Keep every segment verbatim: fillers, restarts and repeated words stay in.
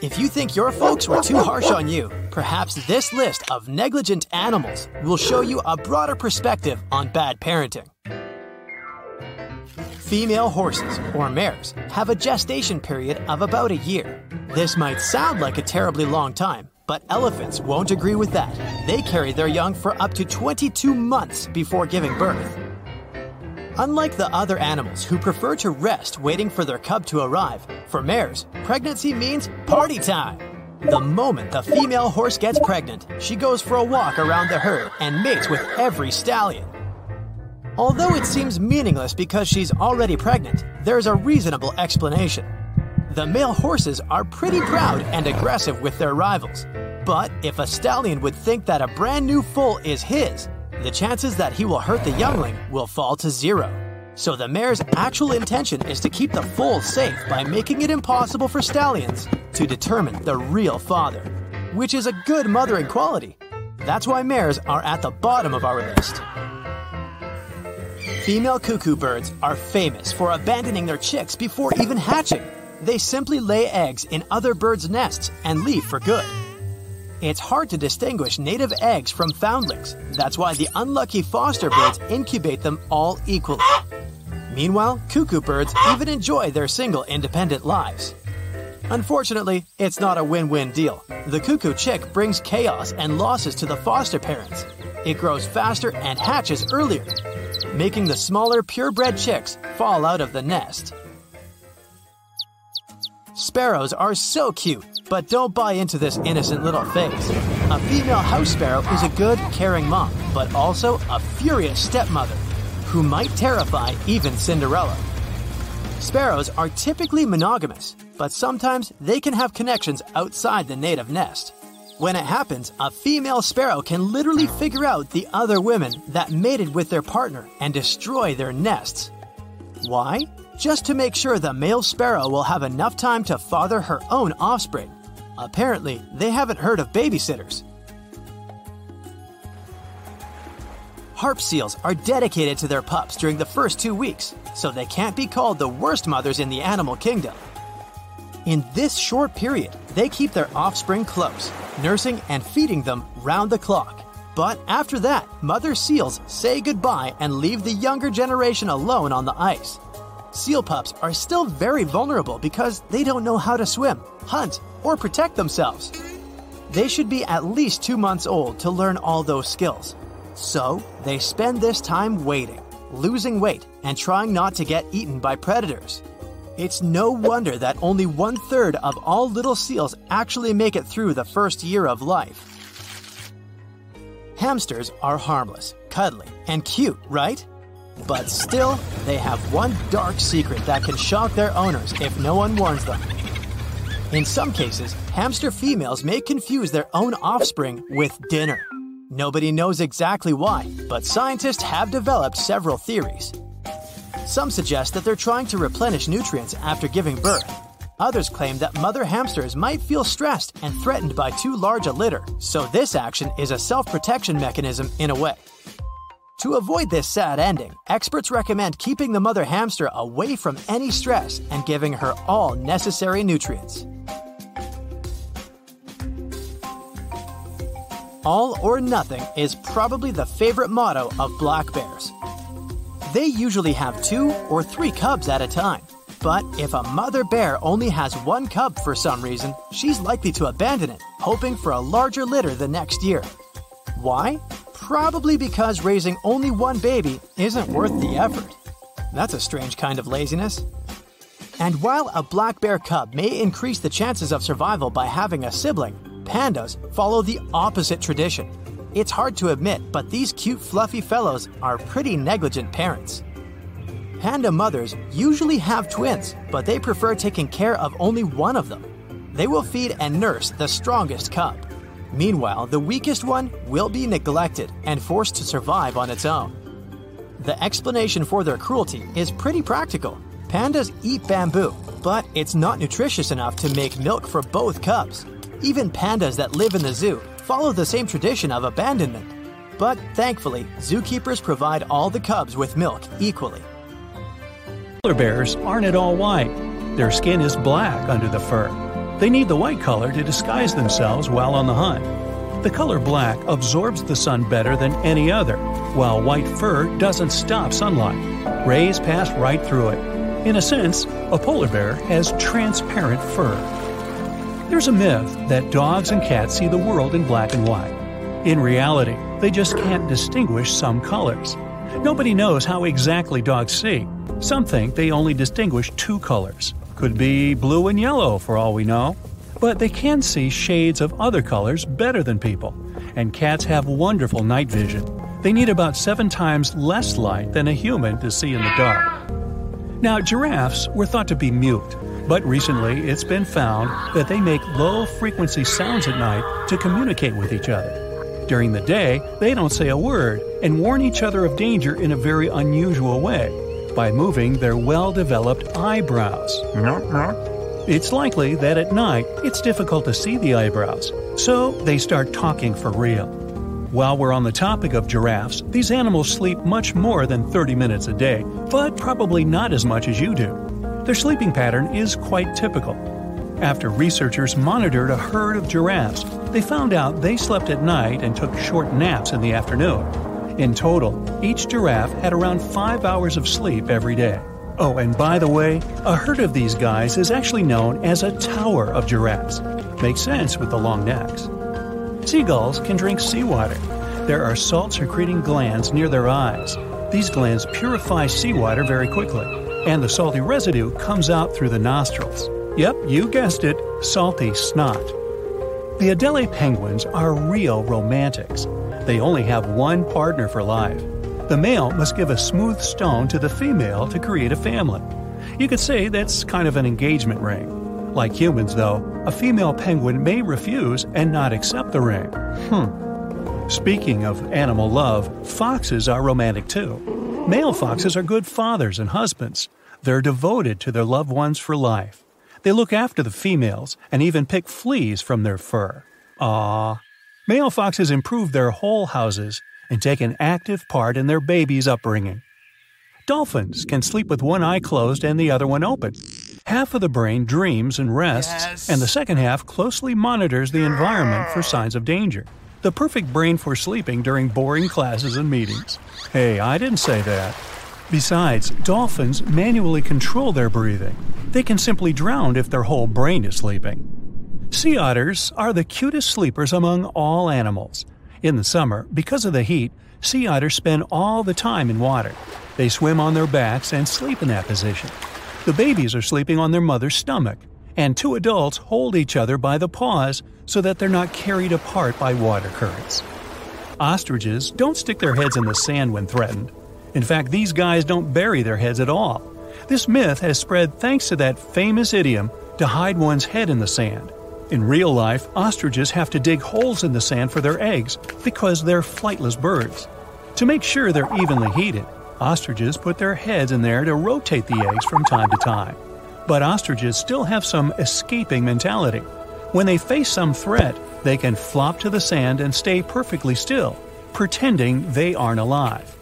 If you think your folks were too harsh on you, perhaps this list of negligent animals will show you a broader perspective on bad parenting. Female horses, or mares, have a gestation period of about a year. This might sound like a terribly long time, but elephants won't agree with that. They carry their young for up to twenty-two months before giving birth. Unlike the other animals who prefer to rest waiting for their cub to arrive, for mares, pregnancy means party time. The moment the female horse gets pregnant, she goes for a walk around the herd and mates with every stallion. Although it seems meaningless because she's already pregnant, there's a reasonable explanation. The male horses are pretty proud and aggressive with their rivals. But if a stallion would think that a brand new foal is his, the chances that he will hurt the youngling will fall to zero. So the mare's actual intention is to keep the foal safe by making it impossible for stallions to determine the real father, which is a good mothering quality. That's why mares are at the bottom of our list. Female cuckoo birds are famous for abandoning their chicks before even hatching. They simply lay eggs in other birds' nests and leave for good. It's hard to distinguish native eggs from foundlings. That's why the unlucky foster birds incubate them all equally. Meanwhile, cuckoo birds even enjoy their single independent lives. Unfortunately, it's not a win-win deal. The cuckoo chick brings chaos and losses to the foster parents. It grows faster and hatches earlier, making the smaller purebred chicks fall out of the nest. Sparrows are so cute, but don't buy into this innocent little phase. A female house sparrow is a good, caring mom, but also a furious stepmother, who might terrify even Cinderella. Sparrows are typically monogamous, but sometimes they can have connections outside the native nest. When it happens, a female sparrow can literally figure out the other women that mated with their partner and destroy their nests. Why? Just to make sure the male sparrow will have enough time to father her own offspring. Apparently, they haven't heard of babysitters. Harp seals are dedicated to their pups during the first two weeks, so they can't be called the worst mothers in the animal kingdom. In this short period, they keep their offspring close, nursing and feeding them round the clock. But after that, mother seals say goodbye and leave the younger generation alone on the ice. Seal pups are still very vulnerable because they don't know how to swim, hunt, or protect themselves. They should be at least two months old to learn all those skills. So they spend this time waiting, losing weight, and trying not to get eaten by predators. It's no wonder that only one-third of all little seals actually make it through the first year of life. Hamsters are harmless, cuddly, and cute, right? But still, they have one dark secret that can shock their owners if no one warns them. In some cases, hamster females may confuse their own offspring with dinner. Nobody knows exactly why, but scientists have developed several theories. Some suggest that they're trying to replenish nutrients after giving birth. Others claim that mother hamsters might feel stressed and threatened by too large a litter, so this action is a self-protection mechanism in a way. To avoid this sad ending, experts recommend keeping the mother hamster away from any stress and giving her all necessary nutrients. All or nothing is probably the favorite motto of black bears. They usually have two or three cubs at a time, but if a mother bear only has one cub for some reason, she's likely to abandon it, hoping for a larger litter the next year. Why? Probably because raising only one baby isn't worth the effort. That's a strange kind of laziness. And while a black bear cub may increase the chances of survival by having a sibling, pandas follow the opposite tradition. It's hard to admit, but these cute, fluffy fellows are pretty negligent parents. Panda mothers usually have twins, but they prefer taking care of only one of them. They will feed and nurse the strongest cub. Meanwhile, the weakest one will be neglected and forced to survive on its own. The explanation for their cruelty is pretty practical. Pandas eat bamboo, but it's not nutritious enough to make milk for both cubs. Even pandas that live in the zoo follow the same tradition of abandonment. But thankfully, zookeepers provide all the cubs with milk equally. Polar bears aren't at all white. Their skin is black under the fur. They need the white color to disguise themselves while on the hunt. The color black absorbs the sun better than any other, while white fur doesn't stop sunlight. Rays pass right through it. In a sense, a polar bear has transparent fur. There's a myth that dogs and cats see the world in black and white. In reality, they just can't distinguish some colors. Nobody knows how exactly dogs see. Some think they only distinguish two colors. Could be blue and yellow for all we know. But they can see shades of other colors better than people. And cats have wonderful night vision. They need about seven times less light than a human to see in the dark. Now, giraffes were thought to be mute, but recently it's been found that they make low-frequency sounds at night to communicate with each other. During the day, they don't say a word and warn each other of danger in a very unusual way by moving their well-developed eyebrows. It's likely that at night, it's difficult to see the eyebrows, so they start talking for real. While we're on the topic of giraffes, these animals sleep much more than thirty minutes a day, but probably not as much as you do. Their sleeping pattern is quite typical. After researchers monitored a herd of giraffes, they found out they slept at night and took short naps in the afternoon. In total, each giraffe had around five hours of sleep every day. Oh, and by the way, a herd of these guys is actually known as a tower of giraffes. Makes sense with the long necks. Seagulls can drink seawater. There are salt-secreting glands near their eyes. These glands purify seawater very quickly, and the salty residue comes out through the nostrils. Yep, you guessed it, salty snot. The Adelie penguins are real romantics. They only have one partner for life. The male must give a smooth stone to the female to create a family. You could say that's kind of an engagement ring. Like humans, though, a female penguin may refuse and not accept the ring. Hmm. Speaking of animal love, foxes are romantic too. Male foxes are good fathers and husbands. They're devoted to their loved ones for life. They look after the females and even pick fleas from their fur. Ah. Male foxes improve their whole houses and take an active part in their baby's upbringing. Dolphins can sleep with one eye closed and the other one open. Half of the brain dreams and rests, yes. and the second half closely monitors the environment for signs of danger. The perfect brain for sleeping during boring classes and meetings. Hey, I didn't say that. Besides, dolphins manually control their breathing. They can simply drown if their whole brain is sleeping. Sea otters are the cutest sleepers among all animals. In the summer, because of the heat, sea otters spend all the time in water. They swim on their backs and sleep in that position. The babies are sleeping on their mother's stomach, and two adults hold each other by the paws so that they're not carried apart by water currents. Ostriches don't stick their heads in the sand when threatened. In fact, these guys don't bury their heads at all. This myth has spread thanks to that famous idiom, to hide one's head in the sand. In real life, ostriches have to dig holes in the sand for their eggs because they're flightless birds. To make sure they're evenly heated, ostriches put their heads in there to rotate the eggs from time to time. But ostriches still have some escaping mentality. When they face some threat, they can flop to the sand and stay perfectly still, pretending they aren't alive.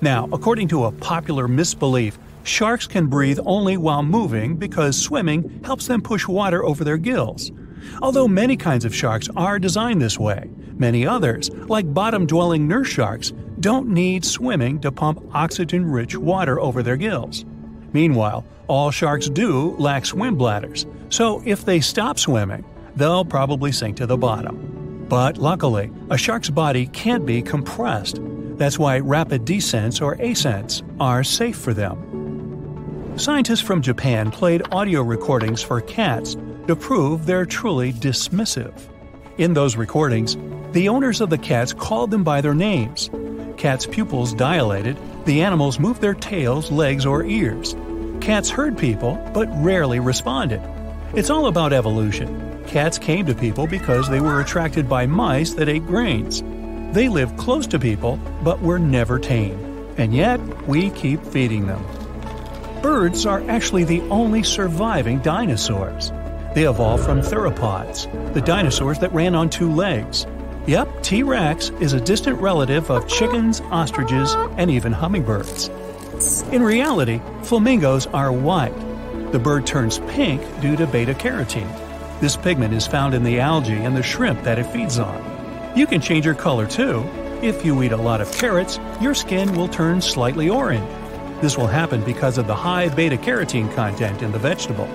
Now, according to a popular misbelief, sharks can breathe only while moving because swimming helps them push water over their gills. Although many kinds of sharks are designed this way, many others, like bottom-dwelling nurse sharks, don't need swimming to pump oxygen-rich water over their gills. Meanwhile, all sharks do lack swim bladders, so if they stop swimming, they'll probably sink to the bottom. But luckily, a shark's body can't be compressed. That's why rapid descents or ascents are safe for them. Scientists from Japan played audio recordings for cats to prove they're truly dismissive. In those recordings, the owners of the cats called them by their names. Cats' pupils dilated, the animals moved their tails, legs, or ears. Cats heard people, but rarely responded. It's all about evolution. Cats came to people because they were attracted by mice that ate grains. They lived close to people, but were never tamed. And yet, we keep feeding them. Birds are actually the only surviving dinosaurs. They evolved from theropods, the dinosaurs that ran on two legs. Yep, T-Rex is a distant relative of chickens, ostriches, and even hummingbirds. In reality, flamingos are white. The bird turns pink due to beta carotene. This pigment is found in the algae and the shrimp that it feeds on. You can change your color too. If you eat a lot of carrots, your skin will turn slightly orange. This will happen because of the high beta-carotene content in the vegetable.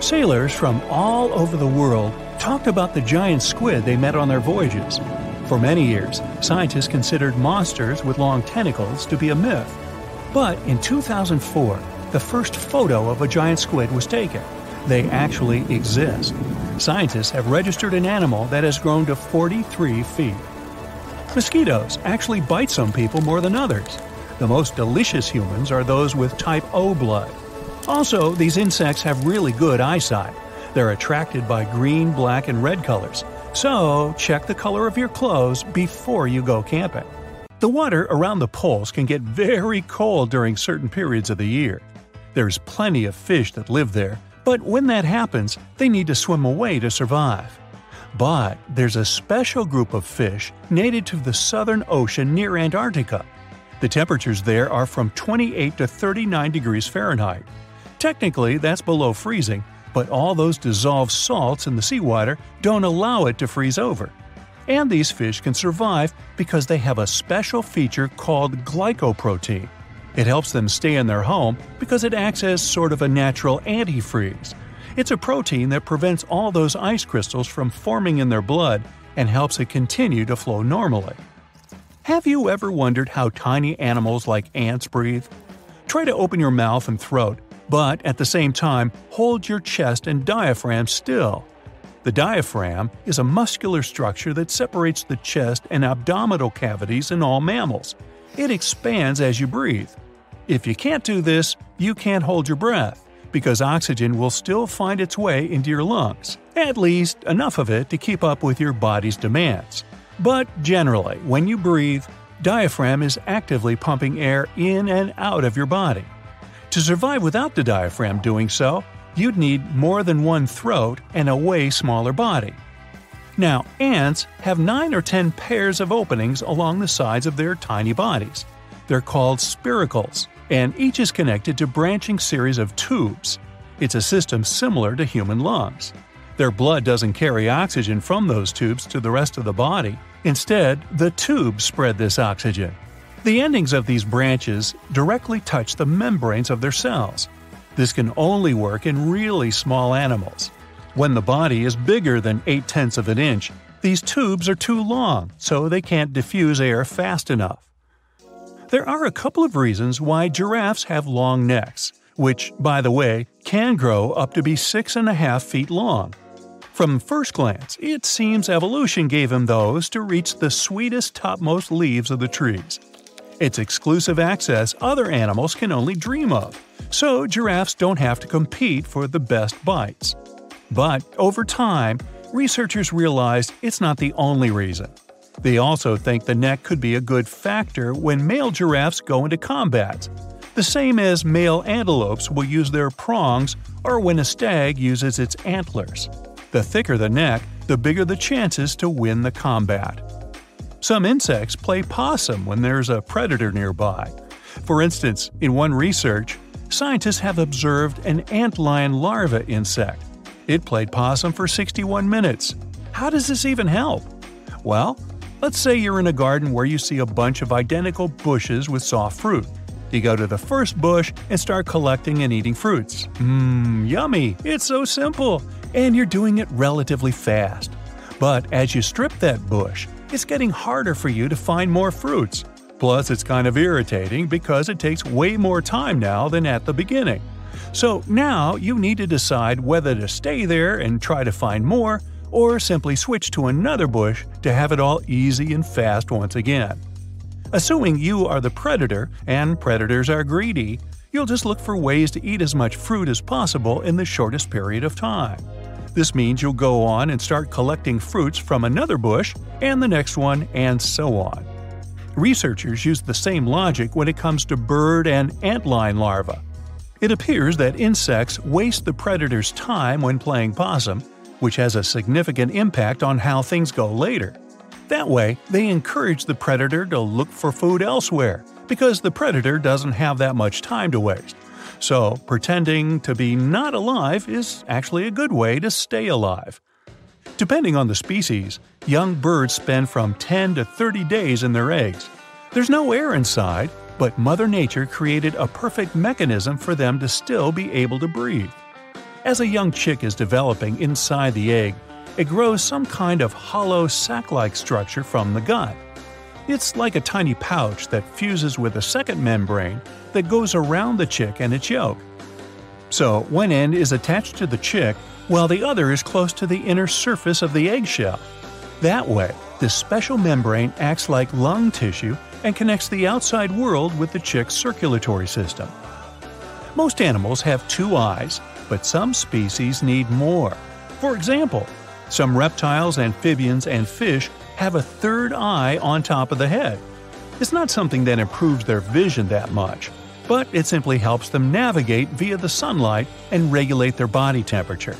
Sailors from all over the world talked about the giant squid they met on their voyages. For many years, scientists considered monsters with long tentacles to be a myth. But in two thousand four, the first photo of a giant squid was taken. They actually exist. Scientists have registered an animal that has grown to forty-three feet. Mosquitoes actually bite some people more than others. The most delicious humans are those with type O blood. Also, these insects have really good eyesight. They're attracted by green, black, and red colors. So, check the color of your clothes before you go camping. The water around the poles can get very cold during certain periods of the year. There's plenty of fish that live there, but when that happens, they need to swim away to survive. But there's a special group of fish native to the Southern Ocean near Antarctica. The temperatures there are from twenty-eight to thirty-nine degrees Fahrenheit. Technically, that's below freezing, but all those dissolved salts in the seawater don't allow it to freeze over. And these fish can survive because they have a special feature called glycoprotein. It helps them stay in their home because it acts as sort of a natural antifreeze. It's a protein that prevents all those ice crystals from forming in their blood and helps it continue to flow normally. Have you ever wondered how tiny animals like ants breathe? Try to open your mouth and throat, but at the same time, hold your chest and diaphragm still. The diaphragm is a muscular structure that separates the chest and abdominal cavities in all mammals. It expands as you breathe. If you can't do this, you can't hold your breath, because oxygen will still find its way into your lungs, at least enough of it to keep up with your body's demands. But generally, when you breathe, diaphragm is actively pumping air in and out of your body. To survive without the diaphragm doing so, you'd need more than one throat and a way smaller body. Now, ants have nine or ten pairs of openings along the sides of their tiny bodies. They're called spiracles, and each is connected to branching series of tubes. It's a system similar to human lungs. Their blood doesn't carry oxygen from those tubes to the rest of the body. Instead, the tubes spread this oxygen. The endings of these branches directly touch the membranes of their cells. This can only work in really small animals. When the body is bigger than eight tenths of an inch, these tubes are too long, so they can't diffuse air fast enough. There are a couple of reasons why giraffes have long necks, which, by the way, can grow up to be six and a half feet long. From first glance, it seems evolution gave them those to reach the sweetest topmost leaves of the trees. It's exclusive access other animals can only dream of, so giraffes don't have to compete for the best bites. But over time, researchers realized it's not the only reason. They also think the neck could be a good factor when male giraffes go into combats, the same as male antelopes will use their prongs or when a stag uses its antlers. The thicker the neck, the bigger the chances to win the combat. Some insects play possum when there's a predator nearby. For instance, in one research, scientists have observed an antlion larva insect. It played possum for sixty-one minutes. How does this even help? Well, let's say you're in a garden where you see a bunch of identical bushes with soft fruit. You go to the first bush and start collecting and eating fruits. Mmm, yummy! It's so simple! And you're doing it relatively fast. But as you strip that bush, it's getting harder for you to find more fruits. Plus, it's kind of irritating because it takes way more time now than at the beginning. So now you need to decide whether to stay there and try to find more, or simply switch to another bush to have it all easy and fast once again. Assuming you are the predator, and predators are greedy, you'll just look for ways to eat as much fruit as possible in the shortest period of time. This means you'll go on and start collecting fruits from another bush, and the next one, and so on. Researchers use the same logic when it comes to bird and antlion larvae. It appears that insects waste the predator's time when playing possum, which has a significant impact on how things go later. That way, they encourage the predator to look for food elsewhere, because the predator doesn't have that much time to waste. So, pretending to be not alive is actually a good way to stay alive. Depending on the species, young birds spend from ten to thirty days in their eggs. There's no air inside, but Mother Nature created a perfect mechanism for them to still be able to breathe. As a young chick is developing inside the egg, it grows some kind of hollow sac-like structure from the gut. It's like a tiny pouch that fuses with a second membrane that goes around the chick and its yolk. So, one end is attached to the chick while the other is close to the inner surface of the eggshell. That way, this special membrane acts like lung tissue and connects the outside world with the chick's circulatory system. Most animals have two eyes, but some species need more. For example, some reptiles, amphibians, and fish have a third eye on top of the head. It's not something that improves their vision that much, but it simply helps them navigate via the sunlight and regulate their body temperature.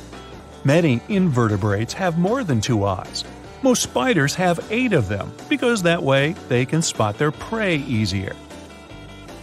Many invertebrates have more than two eyes. Most spiders have eight of them because that way they can spot their prey easier.